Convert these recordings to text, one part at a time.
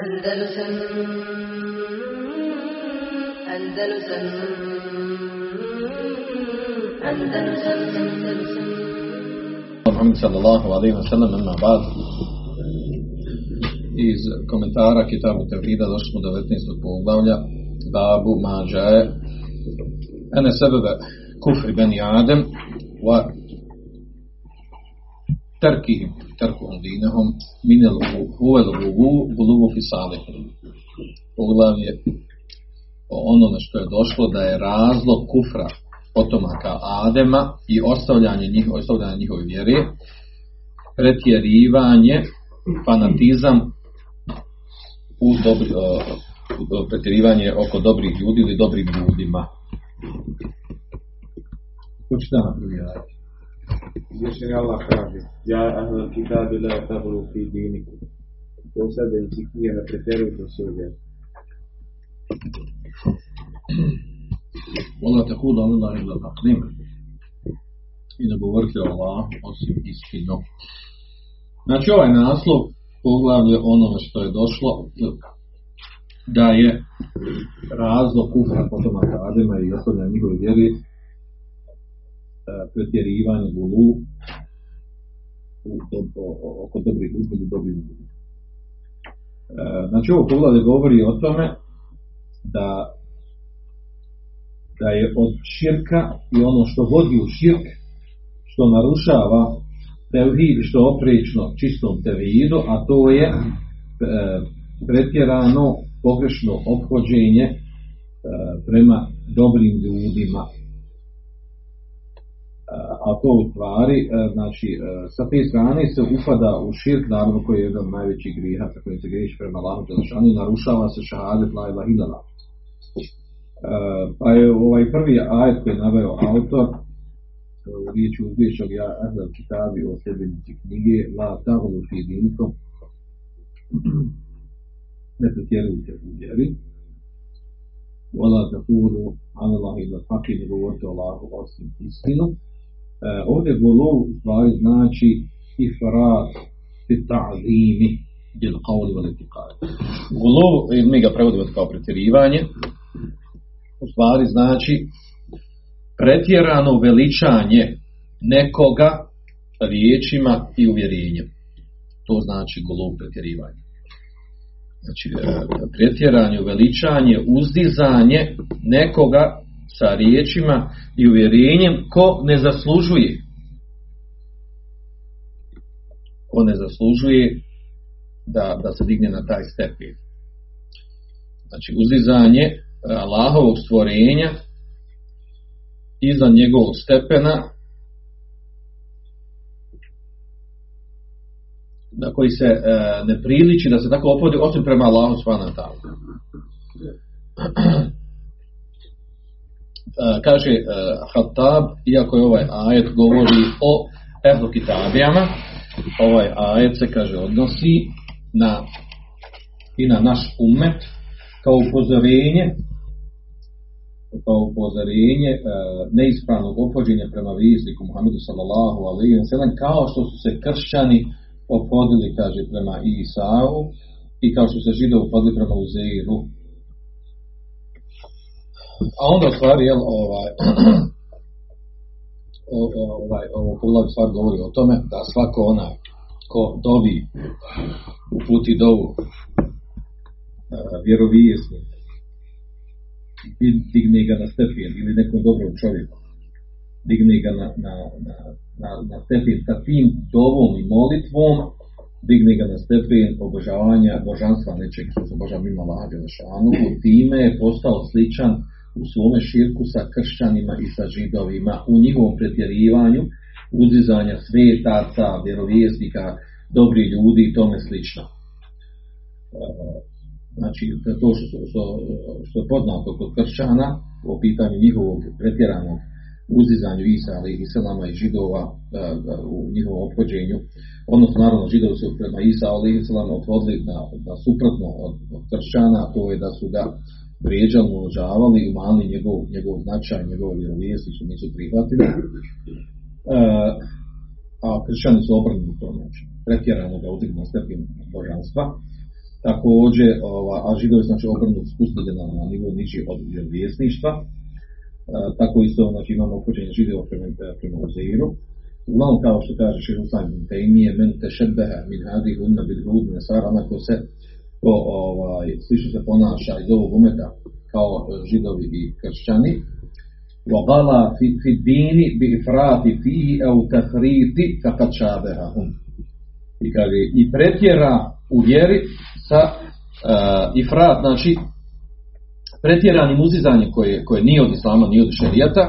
Muhammed sallallahu alaihi wa sallam amma ba'd. Iz komentara Kitabu Tevhida došli smo do 19. poglavlja Babu ma jae ene sebebe kufri beni Adem wa terkuhum dinahum minel guluvu fi salihim. Poglavlje o onome što je došlo da je razlog kufra potomaka Adema i ostavljanje njihove vjere pretjerivanje, fanatizam pretjerivanje oko dobrih ljudi ili dobrim ljudima. Počitamo prvi ajet. Uzvišeni Allah kaže: Ja ahlul kitabi la tabghu fi dinikum. Posebno je na preterujte u svojoj vjeri. Wala taqulu ala Allahi illa al-haqq. I ne govorite o Allahu osim istinu. Znači ovaj naslov poglavlje onome što je došlo da je razlog kufra potomaka Adema i ostavljanja njihove vjeri pretjerivanje oko dobrih ljudi i dobrih ljudi. Znači ovo poglavlje govori o tome da je od širka i ono što vodi u širk, što narušava tevhid, što je oprično čistom tevhidu, a to je pretjerano pogrešno ophođenje prema dobrim ljudima. A to u stvari, znači, sa te strane se upada u širk, naravno koji je jedan od najvećih griha, sa kojim se griješi prema Allahu dželešanu, i narušava se šahadet la ilaha illallah. Pa je ovaj prvi ajet koji je naveo autor, u riječi uzvišenog ja ahlul kitabi o sljedbenici knjige, la taglu fi dinikum, ne pretjerujte u vjeri, wala taqulu ala Allahi illa al-haqq, ne govorite o Allahu osim istinu. Ovdje golov u stvari znači ifrat fi ta'zimi bil qawli wal i'tiqad. Golov, mi ga prevodimo kao pretjerivanje, u stvari znači pretjerano veličanje nekoga riječima i uvjerenjem. To znači golov pretjerivanje. Znači pretjeranje, veličanje, uzdizanje nekoga sa riječima i uvjerenjem ko ne zaslužuje da se digne na taj stepen. Znači uzdizanje Allahovog stvorenja iznad njegovog stepena na koji se ne priliči da se tako opodi osim prema Allahu subhanahu wa ta'ala. Kaže Hatab, iako je ovaj ajet govori o ehlu kitabijama, ovaj ajet se, kaže, odnosi na naš umet kao upozorenje neispravnog ophođenja prema vjesniku Muhammedu sallallahu alejhi ve sellem, kao što su se kršćani ophodili, kaže, prema Isau, i kao što su se Židovi ophodili prema Uzeiru. A onda stvar, ovo poglavlje stvar govori o tome da svako onaj ko dovi uputi dovu vjerovjesnik i digne ga na stepen, ili nekom dobrom čovjeku digne ga na stepen sa tim dovom i molitvom, digne ga na stepen obožavanja božanstva nečeg što se obožava mimo Allaha dželešanu, time je postao sličan u svome širku sa kršćanima i sa židovima, u njihovom pretjerivanju, uzdizanja svetaca, vjerovjesnika, dobri ljudi i tome slično. Znači, to što je poznato kod kršćana o pitanju njihovog pretjeranog uzdizanju Isa alejhi selama i židova u njihovom ophođenju, odnosno naravno židovi su prema Isa alejhi selama ophodili na suprotno od kršćana, to je da su ga vrijeđali, uložavali i umanili njegov značaj, njegove vjerovjesništvo nisu prihvatili. A kršćani su obrnuli u tom načinu. Pretjerano ga uzdigli na stepen božanstva. Također, a židovi znači obrnu spustili na nivo niži od vjesništva, tako isto znači, imamo upućenje židova prema Uzeiru. Uglavnom, kao što kaže Šejh Usajmin ibn Tejmije, men tešebbeha min hadihi umme bil hud nesara, onako se to slično se ponaša iz ovog umeta kao židovi i kršćani. Vagala fi dini bi ifrati fihi au tahriti kakad šabehahum. I kaže, i pretjera u vjeri sa ifrat, znači pretjeranim uzizanjem koje nije od islama, nije od šerijata,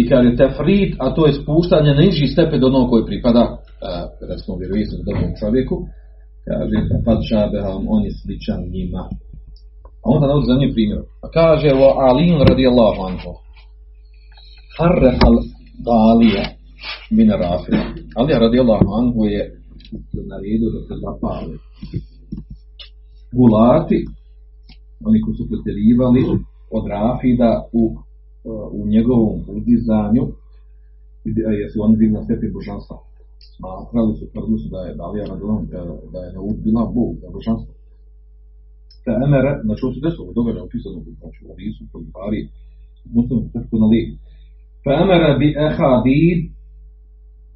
i kaže tefrid, a to je spuštanje na niži stepen do onog koji pripada recimo vjerovisnom dobrom čovjeku, kaže kad šabehahum, on je sličan njima. A onda navodi za njim primjer. A kaže o Alin radijallahu anhu harrehal dalija min rafira. Alija radijallahu anhu je naredio da se zapale gulati, oni koji su pretjerivali od rafida u njegovom udizanju, jer su oni bili na stepi božanstva. Smatrali su, tvrdili su da je Alija radijallahu anhu da je naudbila Bog, da je božanstvo. Emere, znači ovo se desilo, događa opisano u Risu, u Bari, muslim teško na lijevi. Fa emere bi ehadid,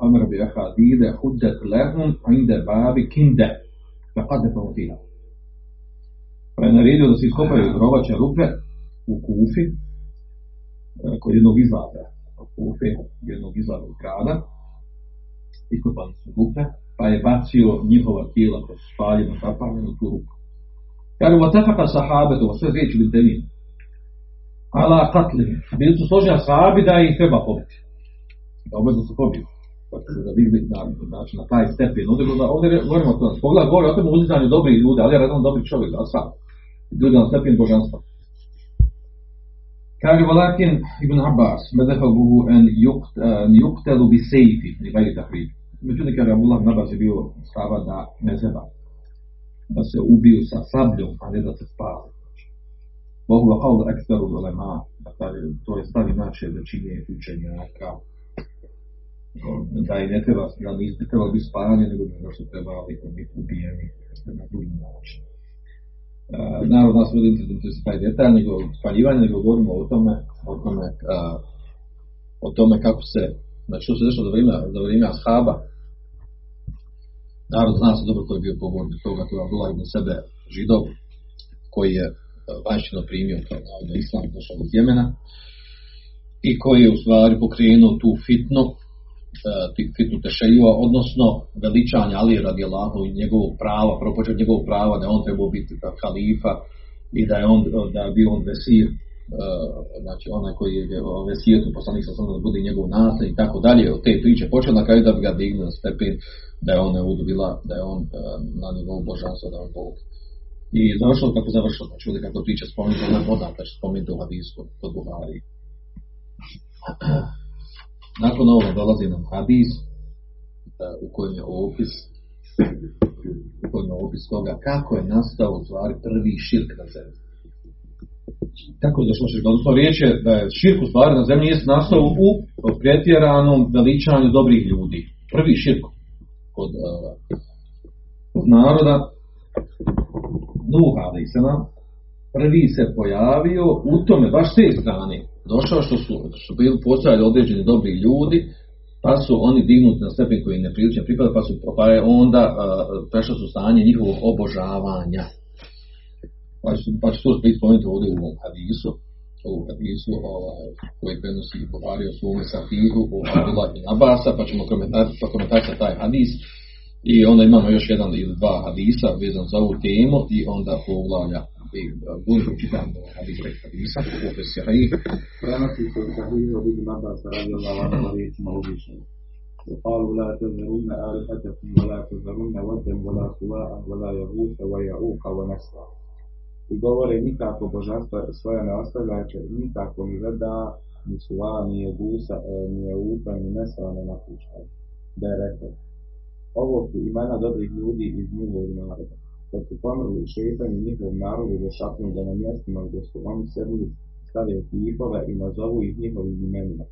emere bi ehadide huddet lehum inde babi kinde, fa qade fautila. Pa je naredio da se iskopaju grobače rupe u Kufi, kod jednog izlaza u Kufi, jednog izlaza u grada, iskopali su rupe, pa je bacio njihova tijela kroz spaljenu, zapalenu tu rupu. Kaže, وَتَفَقَ صَحَابَةُ وَسَوَزِيَةُ بِالْدَوِينَ عَلَا قَتْلِهِ. Bili su složeni ashabi da ih treba pobiti. Da obvezno su pobiju. Da bih znači na taj stepen. Ovdje govorimo to. Pogled govori o tome uzizanju dobrih ljudi, ali je radom dobri čovjek, ashab. Ljudi na stepen božanstva. Kaže, وَلَكِنْ Ibn Abbas مَذَهَبُهُ أَنْ يُقْتَلُ بِسَيْفِ لِغَيْرِ تَحْرِيرٍ. Međutim, kaže Abdullah ibn Abbas je bio stava da mezheba da se ubiju sa sabljom, a ne da se spali. Bohu vahal eksteru ulema, to je stavi način većine učenjaka, da i ne treba, da treba biti spanje, nego da što trebali biti ubijeni na drugi način. Naravno, nas vodi se taj detalj, nego spaljivanje, nego govorimo o tome kako se, znači što se dešlo za vrijeme ashaba. Narod zna se dobro koji je bio pobornik toga, koji je Abdullah ibn Sebe židov, koji je vanjšćino primio kao navodno islam, došao iz Jemena, i koji je u stvari pokrenuo tu fitnu tešejua, odnosno veličanje Ali radijallahu i njegovog prava, propočet njegovog prava da on trebao biti halifa i da je bio on vesir, znači onaj koji je vesir, poslanik sa sada da bude njegov nasled i tako dalje, od te priče počeo na kraju da bi ga dignuo na stepen da je on neudobila, da je on na nivou božanstva, da je on Bog. I završilo kako završilo, znači ovdje kako priča spomenuti, ona je odata što spomenuti u hadisu kod Buhari. Nakon ovoga dolazi nam hadis u kojem je opis toga kako je nastao u stvari prvi širk na zemlji. Tako je došlo širk, odnosno riječ je da je širk u stvari na zemlji jest nastao u pretjeranom veličanju dobrih ljudi. Prvi širk kod naroda Nuh a.s. prvi se pojavio u tome, baš s te strane došao što su bili postojali određeni dobri ljudi, pa su oni dignuti na stepen koji ne prilično pripada, pa je onda prešao su stanje njihovog obožavanja, pa ću to split spomenuti ovdje u hadisu koji prenosi Buhari u svome sahihu u Abdullah ibn Abasa, pa ćemo komentariti taj hadis i onda imamo još jedan ili dva hadisa vezan za ovu temu i onda poglavlja i budući učitam hadisa u Fesirih. Prenosi se u sahihu ibn Abasa radijallahu anhu riječima običnim. Uqalu la tazarunna alihatakum wa la tazarunna waddan wa la suwa'an wa la yagusa wa ya'uqa wa nasra. I govore nikako božanstva svoja ne ostavljaće, nikako ni veda, ni suva, ni jegusa, ni jeupa, ni mesa ne napuštaj. Da je rekao, ovo su imena dobrih ljudi iz njihovog naroda. Kad su pomrli šetani njihov narodu došapnu da na mjestima gdje su oni sjedili stave kipove i nazovu ih njihovim imenima.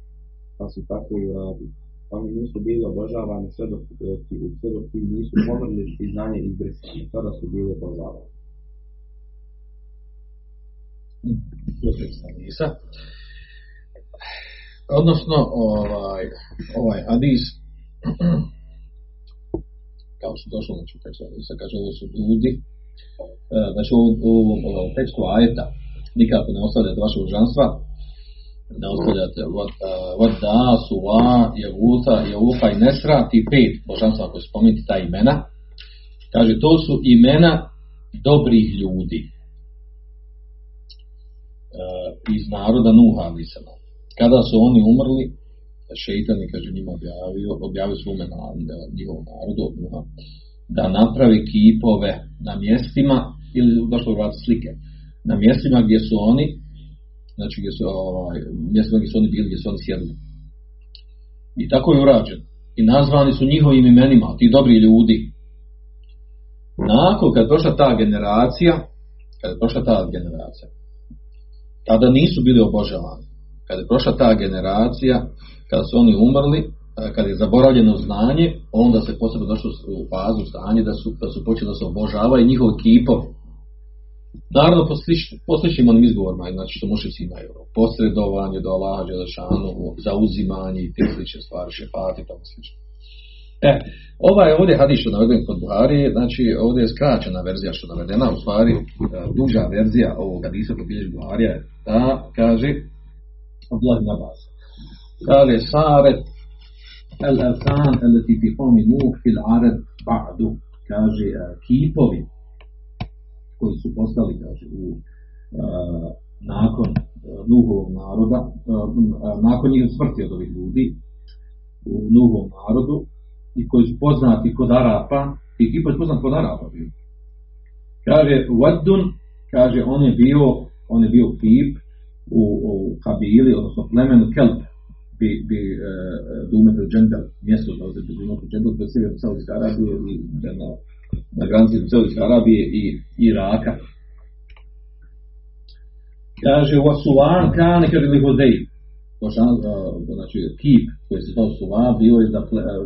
Pa su tako i uradili. oni nisu bili obožavani sve dok ti nisu pomrli i znanje izbrisani, tada su bili obožavani. Odnosno, ovaj hadis, kao što došlo na tekstu hadisa, kaže ovo su ljudi, znači u tekstu ajeta nikako ne ostavljate vaše božanstva, ne ostavljate Vada, Suva, Jaguta, Jaufa i Nesra, ti pet božanstva ako spominjete ta imena, kaže to su imena dobrih ljudi iz naroda Nuha alejhisselam. Kada su oni umrli, šeitan je, kaže, njima objavio svome njihovom narodu da napravi kipove na mjestima, ili baš pogledati slike, na mjestima gdje su oni, znači mjestima gdje su oni bili, gdje su oni sjedli. I tako je urađeno. I nazvani su njihovim imenima, ti dobri ljudi. Nakon kad prošla ta generacija, tada nisu bili obožavani. Kada je prošla ta generacija, kada su oni umrli, kada je zaboravljeno znanje, onda se posebno došlo u fazu stanje da su počeli da se obožavaju njihovi kipovi. Naravno, po sličnim onim izgovorima, znači što mušici imaju, posredovanje do Allaha Đelešanovu, zauzimanje i te slične stvari, šefati i tako slično. Ovaj ovdje hadis što naveden kod Buharije, znači ovdje je skraćena verzija što navedena, u stvari duža verzija ovog hadisa kod Buharija je ta, kaže, Abdullah ibn Abbas. Kale saret al-arkan alati fi qawmi Nuh fil arad ba'du. Kaže kipovi koji su postali, kaže, nakon Nuhovog naroda, nakon njih smrti od ovih ljudi u Nuhovom narodu i koji su poznati kod Arapa, i kipovi su poznati kod Arapa bio. Kaže Waddun, kaže on je bio kip u kabili, odnosno plemenu Kelp, Dumetel Džendel, mjesto za Dumetel Džendel, to je sjeverno Saudijske Arabije, na granici Saudijske Arabije i Iraka. Kaže, u Suvan kane, kaže Lihodej, znači kip koji se zvao Suvan, bio je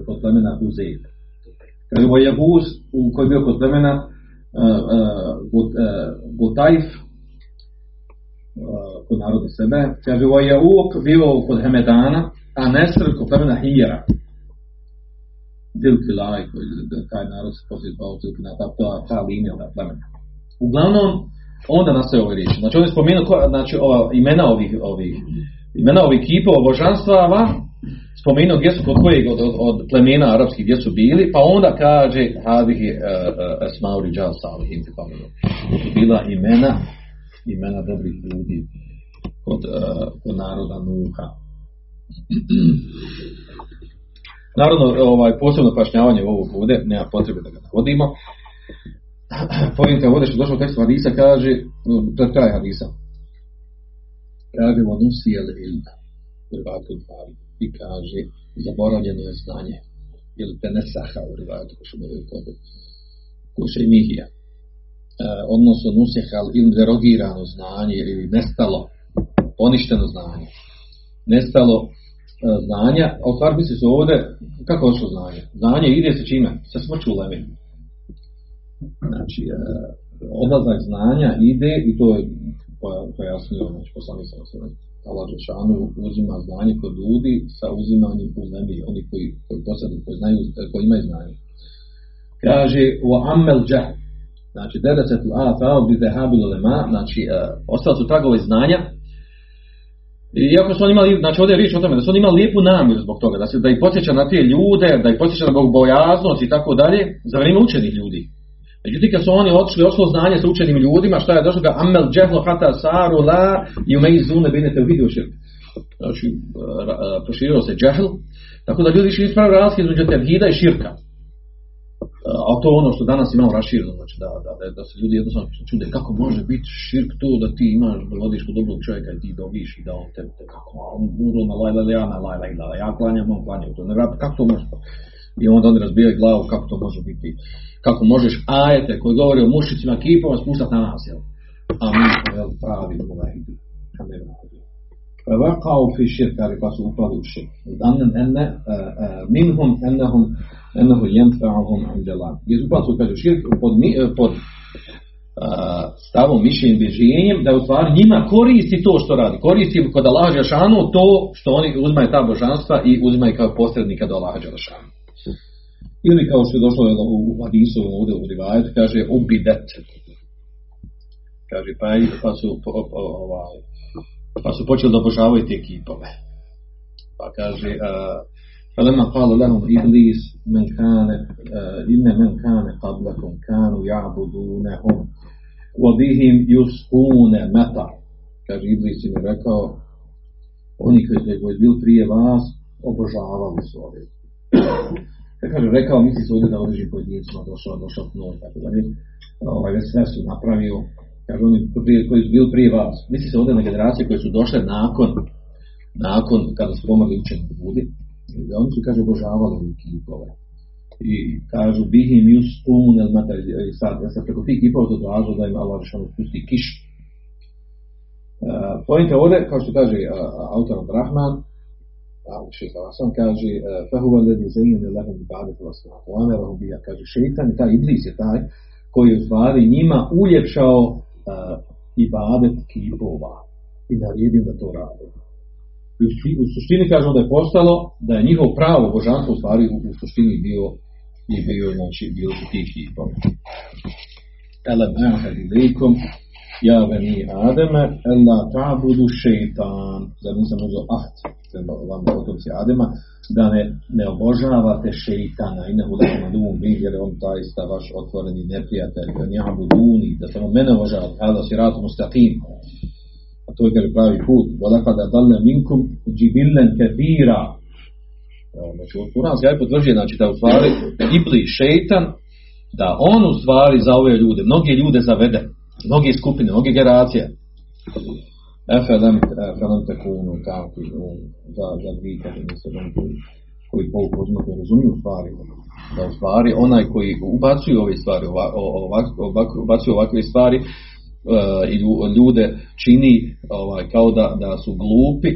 kod plemena Huzej. Kaže, u Jaguz, koji je bio kod plemena Gotajf, kod naroda sebe, kaže u Jauk bio kod Hemedana, a Nesr kod plemena Hira. Dilkilaj, taj narod se poslije zvao Dilkilaj, ta linija od plemena. Uglavnom, onda nastaje ove riječi. Znači, ovdje spomenuo znači, imena ovih kipova božanstava, spomenuo gdje su kod kojeg od plemena arapskih gdje su bili, pa onda kaže Hadihi Esmauri Džal Salihim, bila imena dobrih ljudi kod naroda Nuha. Naravno, posebno pašnjavanje ovog ovdje, nema potrebe da ga navodimo. Pojenta ovdje što došlo u tekstu hadisa, kaže, pred kraj hadisa, kaže Vanusijel ilna, rivajtu dvari, i kaže, zaboravljeno je znanje, ili penesaha u rivajtu, kušemihija. Odnosno nusihal ili derogirano znanje ili nestalo, poništeno znanje. Nestalo znanja, a u stvari misli se ovdje, kako ošlo znanje? Znanje ide se čime? Sa smrću u lemenu. Znači, odlazak znanja ide, i to je pojasnio, znači poslanik sallallahu Allah Đelešanu uzima znanje kod ljudi sa uzimanjem u lemenu, oni koji imaju znanje. Kaže, wa ammel džahd, znači, ostali su tragove znanja. Iako su oni imali, znači ovdje je riječ o tome, da su oni imali lijepu namjeru zbog toga, da ih podsjeća na te ljude, da ih podsjeća na bogobojaznost i tako dalje, za vrijeme učenih ljudi. Međutim, kad su oni otišli, oslo znanje sa učenim ljudima, šta je došlo ga, amel džehlo hata saru la jumei zune binete u vidušir. Znači, proširio se džehl, tako da ljudi više ispravili razlike između tevhida i širka. A to je ono što danas imamo raširno, znači da se ljudi jednostavno čude kako može biti širk to da ti imaš, vodiš kod dobrog čovjeka i ti dobiš i da on te kako, on umro na lajla, ja klanjam, on klanja u to, ne vrati, kako to može? I onda oni razbijaju glavu kako to može biti, kako možeš ajete koji govori o mušicima kipova spuštati na nas, jel? A mi smo pravi, a ne vrati. وَوَقَعُوا فِي شِرْكَ ali pa su upali u širk. Minhum ennehu jentfa'uhum anđela. Jer upali su, kaže, širk pod stavom, mišljenjem, bježenjem, da u stvari njima koristi to što radi. Koristi kod Allaha Đelešanu to što oni uzmaju ta božanstva i uzmaju kao posrednika do Allaha Đelešanu. Ili kao što je došlo u hadisu ovdje u rivajetu, kaže ubidet. Kaže pa su počeli da obožavaju te kipove. Pa kaže فَلَمَّا قَالَ لَهُمْ إِبْلِيسُ مَنْ كَانَ إِنَّ مَنْ كَانَ قَبْلَكُمْ كَانُوا يَعْبُدُونَهُمْ وَبِهِمْ يُسْقُونَ مَطَرًا. Kaže Iblis im rekao, oni koji su bili prije vas obožavali su ove. Kaže, rekao, misli se ovdje da određi pojedinicima došao pnoj, tako da sve su napravio, kaže, oni koji su bili prije vas, misli se ovdje na generacije koje su došle nakon kada su pomrli učeni ljudi, da oni su, kaže, obožavali ovi kipove. I kažu, bihi mius unel mater, i sad, da se preko tih kipova to dođu da im Allah rešao pusti kiš. Pojenta ovdje, kao što kaže autor Abdurrahman, kaže šeitan i taj Iblis je taj koji je u stvari njima uljepšao ibadet kipova i naredio da to rade. U suštini kažemo da je postalo da je njihov pravo božanstvo u stvari u suštini bio tih kipova. Ja veni Ademe, ella ta'budu šeitan. Zar nisam uzeo ahd, vam potomci Adema, da ne obožavate šeitana. I ne hudamadu, jer je on taista vaš otvoreni neprijatelj. Njahabuduni, da samo mene obožavate. Hada siratu mustaqim. A to je pravi put. Walaqad adalla minkum jibillan kathira. Znači, kuranski ajet potvrđuje, znači, da u stvari Iblis, šeitan, da on u stvari za ove ljude, mnoge ljude zavede. Mnogi skupine, mnogi generacije. Efelem tekunu, tako i za dvitati mislom koji poupoznate razumiju stvari. Da u stvari onaj koji ubacuje ove stvari, ubacuje ovakve stvari i ljude čini kao da su glupi,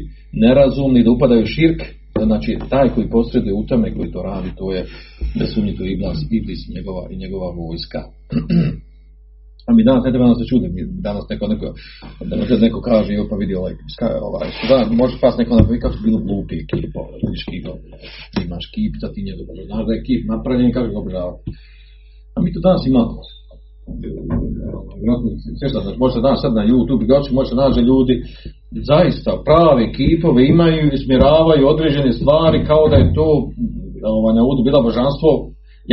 nerazumni, da upadaju širk. Znači taj koji posreduje u tome, koji to radi, to je nesumnjivo Iblis i njegova vojska. A mi danas ne treba se čudim, danas neko kaže, pa vidi da može pas neko napravi kako su bilo glupi kipove, imaš kip, da ti njega dobro, znaš da je kip napravljen, kako ga obožavati. A mi to danas imamo. Znači, možete danas sad na YouTube, možete naći ljudi, zaista prave kipove imaju i usmjeravaju određene stvari kao da je to na uvodu bilo božanstvo,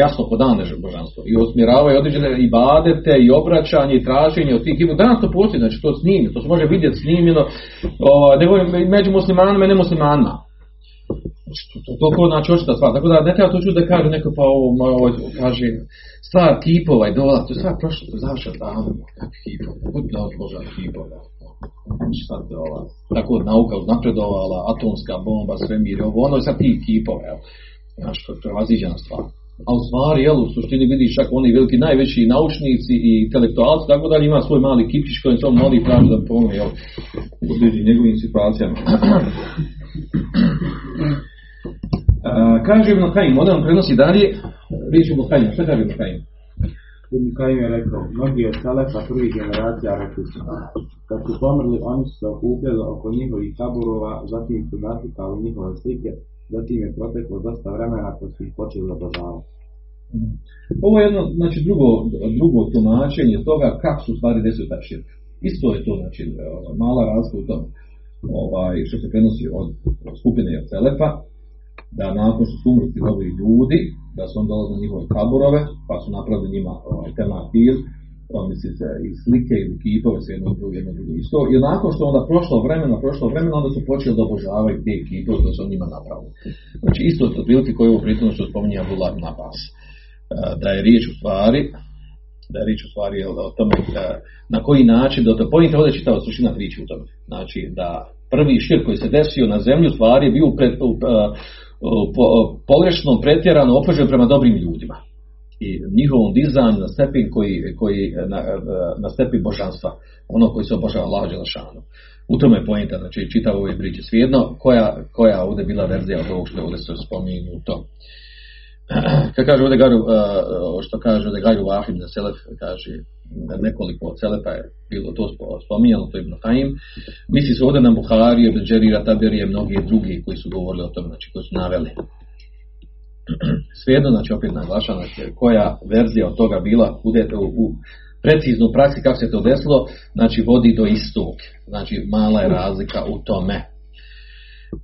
jasno podaneže božanstvo i usmjeravaju određene ibadete i obraćanje i traženje od tih kipova. Danas to postoji, znači to snimljeno, to se može vidjeti snimljeno među muslimanima i nemuslimanima. To znači očita stvar, tako da ne treba to čuti da kaže neko pa ovo kaže stvar kipova i dola, to je stvar prošlo, završa davno, kakvi kipova, kako da odložava kipova. Tako nauka uznapredovala, atomska bomba, svemir, ono je sad tih kipova, znači to je prevaziđena stvar. A u stvari, u suštini vidiš čak oni veliki najveći naučnici i intelektualci, tako da ima svoj mali kipčić kojim se on moli pravi da pomoći u određenim njegovim situacijama. Kaže Ibn Kajim, onda nam prenosi dalje riječ Ibn Kajim, šta kaže Ibn Kajim? Ibn Kajim je rekao, mnogi od selefa prvih generacija rekli su, kad su pomrli oni su se okupljali oko njihovih taborova, zatim su naslikali njihove slike, zatim je proteklo dosta vremena kad su ih počeli obožavati. Ovo je jedno, znači drugo tumačenje toga kako su stvari desio taj širk. Isto je to, znači mala razlika u tome što se prenosi od skupine od selefa, da nakon što su umrli dobri ljudi, da su on dolazili na njihove taborove, pa su napravili njima tematil, mislite i slike i kipove, sve jedno drugo isto. I nakon što onda prošlo vremena, onda su počeli da obožavaju te kipove, da su on njima napravili. Znači isto je otprilike koje je u pritom što spominje Abdullah ibn Abbas. Da je riječ u stvari o tome na koji način, da to pojmite ovdje čitava suština priče u tome. Znači da prvi širk koji se desio na zemlju stvari je bio pogrešno pretjerano opožen prema dobrim ljudima. i njihovom dizanju na stepen koji na stepen božanstva, ono koji se obožava Allahu dželešanu. U tome je poenta, znači čitava ove priče, svejedno koja ovdje je bila verzija od ovog što je ovdje se spomenuto. Kad kaže ovdje Garu, što kaže ovdje Garu Vahim za Selef, kaže nekoliko Selefa je bilo to spominjalo, to je Ibn Kajim. Misli se ovdje na Buhariju, Ibn Đerira, Taberije, mnogi drugi koji su govorili o tome, znači koji su naveli. Svejedno, znači opet naglašam, koja verzija od toga bila, budete u preciznu praksi, kako se to desilo, znači vodi do istog. Znači mala je razlika u tome.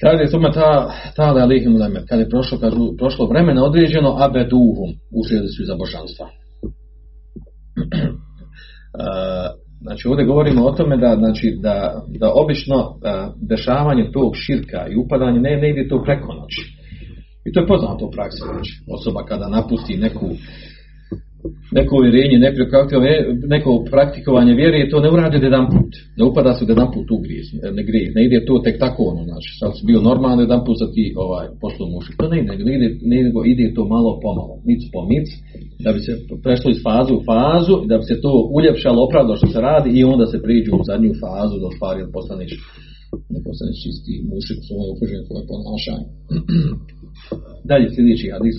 Kada je tome ta alihim lemet, kada je prošlo vremena određeno, abeduhum, ušli su iza božanstva. Znači ovdje govorimo o tome da, znači, da obično dešavanje tog širka i upadanje ne ide to preko noći. I to je poznato u praksi, znači osoba kada napusti neko uvjerenje, neko praktikovanje vjere, to ne uradi jedanput, ne upada se jedanput u grijeh, ne ide to tek tako ono, znači sad si bio normalno jedanput za ti poslao mušik, to ne ide, nego ide to malo pomalo, mic po mic, da bi se prešlo iz fazu u fazu, da bi se to uljepšalo, opravdalo što se radi i onda se priđu u zadnju fazu da stvari postaneš čisti mušik u svojom okruženju koje ponašanje. Dalje sljedeći hadis.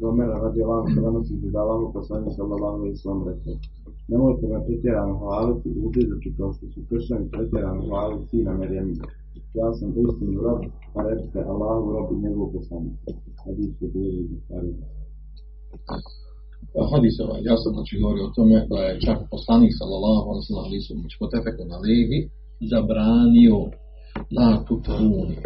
Zomera radi Allah, prenosi se da Allahu poslanik sallallahu alejhi ve sellem rekao: nemojte me pretjerano hvaliti i udižući kao što su kršćani pretjerano hvaliti sina Merijemina. Ja sam uistinu rob, pa recite Allahu rob i njegov poslanik. Hadis je bilježi Buhari. Hadis ovaj, ja sam znači govorio o tome da je čak poslanik sallallahu alejhi ve sellem po tefeku na lehi zabranio la tutruni.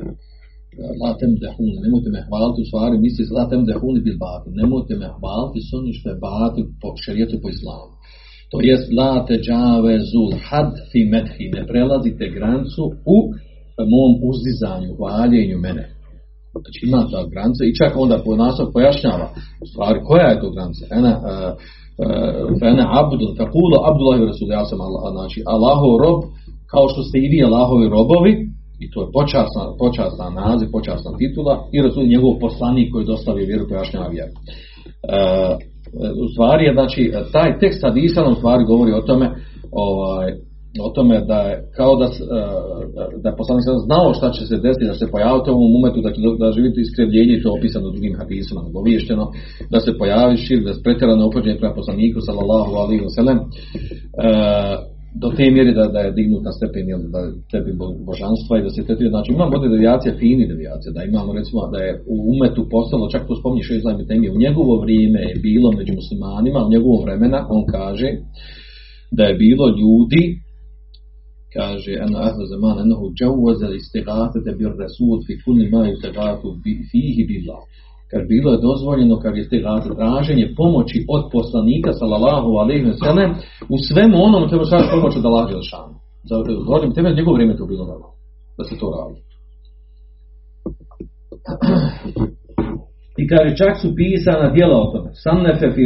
Latem dehuni, nemojte me hvaliti, u stvari misli latem dehuni bil batil, nemojte me hvaliti s onim što je batil po šerijetu po islamu. To jest late džave zul had fi medhi, ne prelazite grancu u mom uzdizanju, hvaljenju mene. Znači ima ta granca i čak onda naslov pojašnjava, u stvari koja je to granca? Fene abdun, takulu abdullahi rasul, ja sam znači Allahov rob, kao što ste i vi Allahovi robovi, i to je počasna naziv, počasna titula i rasul njegov poslanik koji dostavio vjeru pojašnjava vjeru. U stvari je, znači, taj tekst hadisa u stvari govori o tome, da je kao da poslanik znao šta će se desiti, da se pojavite u ovom momentu, da živite iskrivljenje, to je opisano drugim hadisama, nagovješteno, da se pojavi šir, da se pretjerano opođenje prema poslaniku, sallallahu alaihi wa sallam, do te mjeri da je dignut na stepen stepen božanstva i da se tretira. Znači imamo ovdje devijacije, fini devijacije, da imamo recimo da je u umetu postalo, čak to spominje Šejh Islama Temije, u njegovo vrijeme je bilo među muslimanima, u njegovo vremena on kaže da je bilo ljudi, kaže eno ahlu zaman enohu džawaza istighatata bir rasul fi kulli ma yutagatu fihi billah. Kad bilo je dozvoljeno, kad je traženje pomoći od poslanika sallallahu alejhi ve sellem u svemu onom treba tražiti pomoć od Allaha dželešanu. Za tebe njegovo vrijeme to bilo normalno da se to radi. I kaže čak su pisana djela o tome. Sannefe fi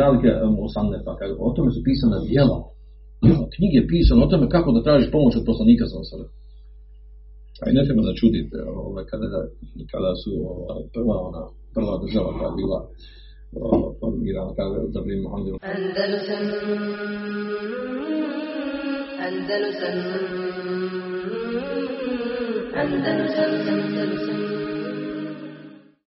zalike musannefa, o tome su pisana djela. Knjige je pisano o tome kako da tražiš pomoć od poslanika sallallahu alejhi ve sellem. A i ne treba da čudite kada su prva država koja je bila formirana za vrijeme Muhamedova. Andalusam.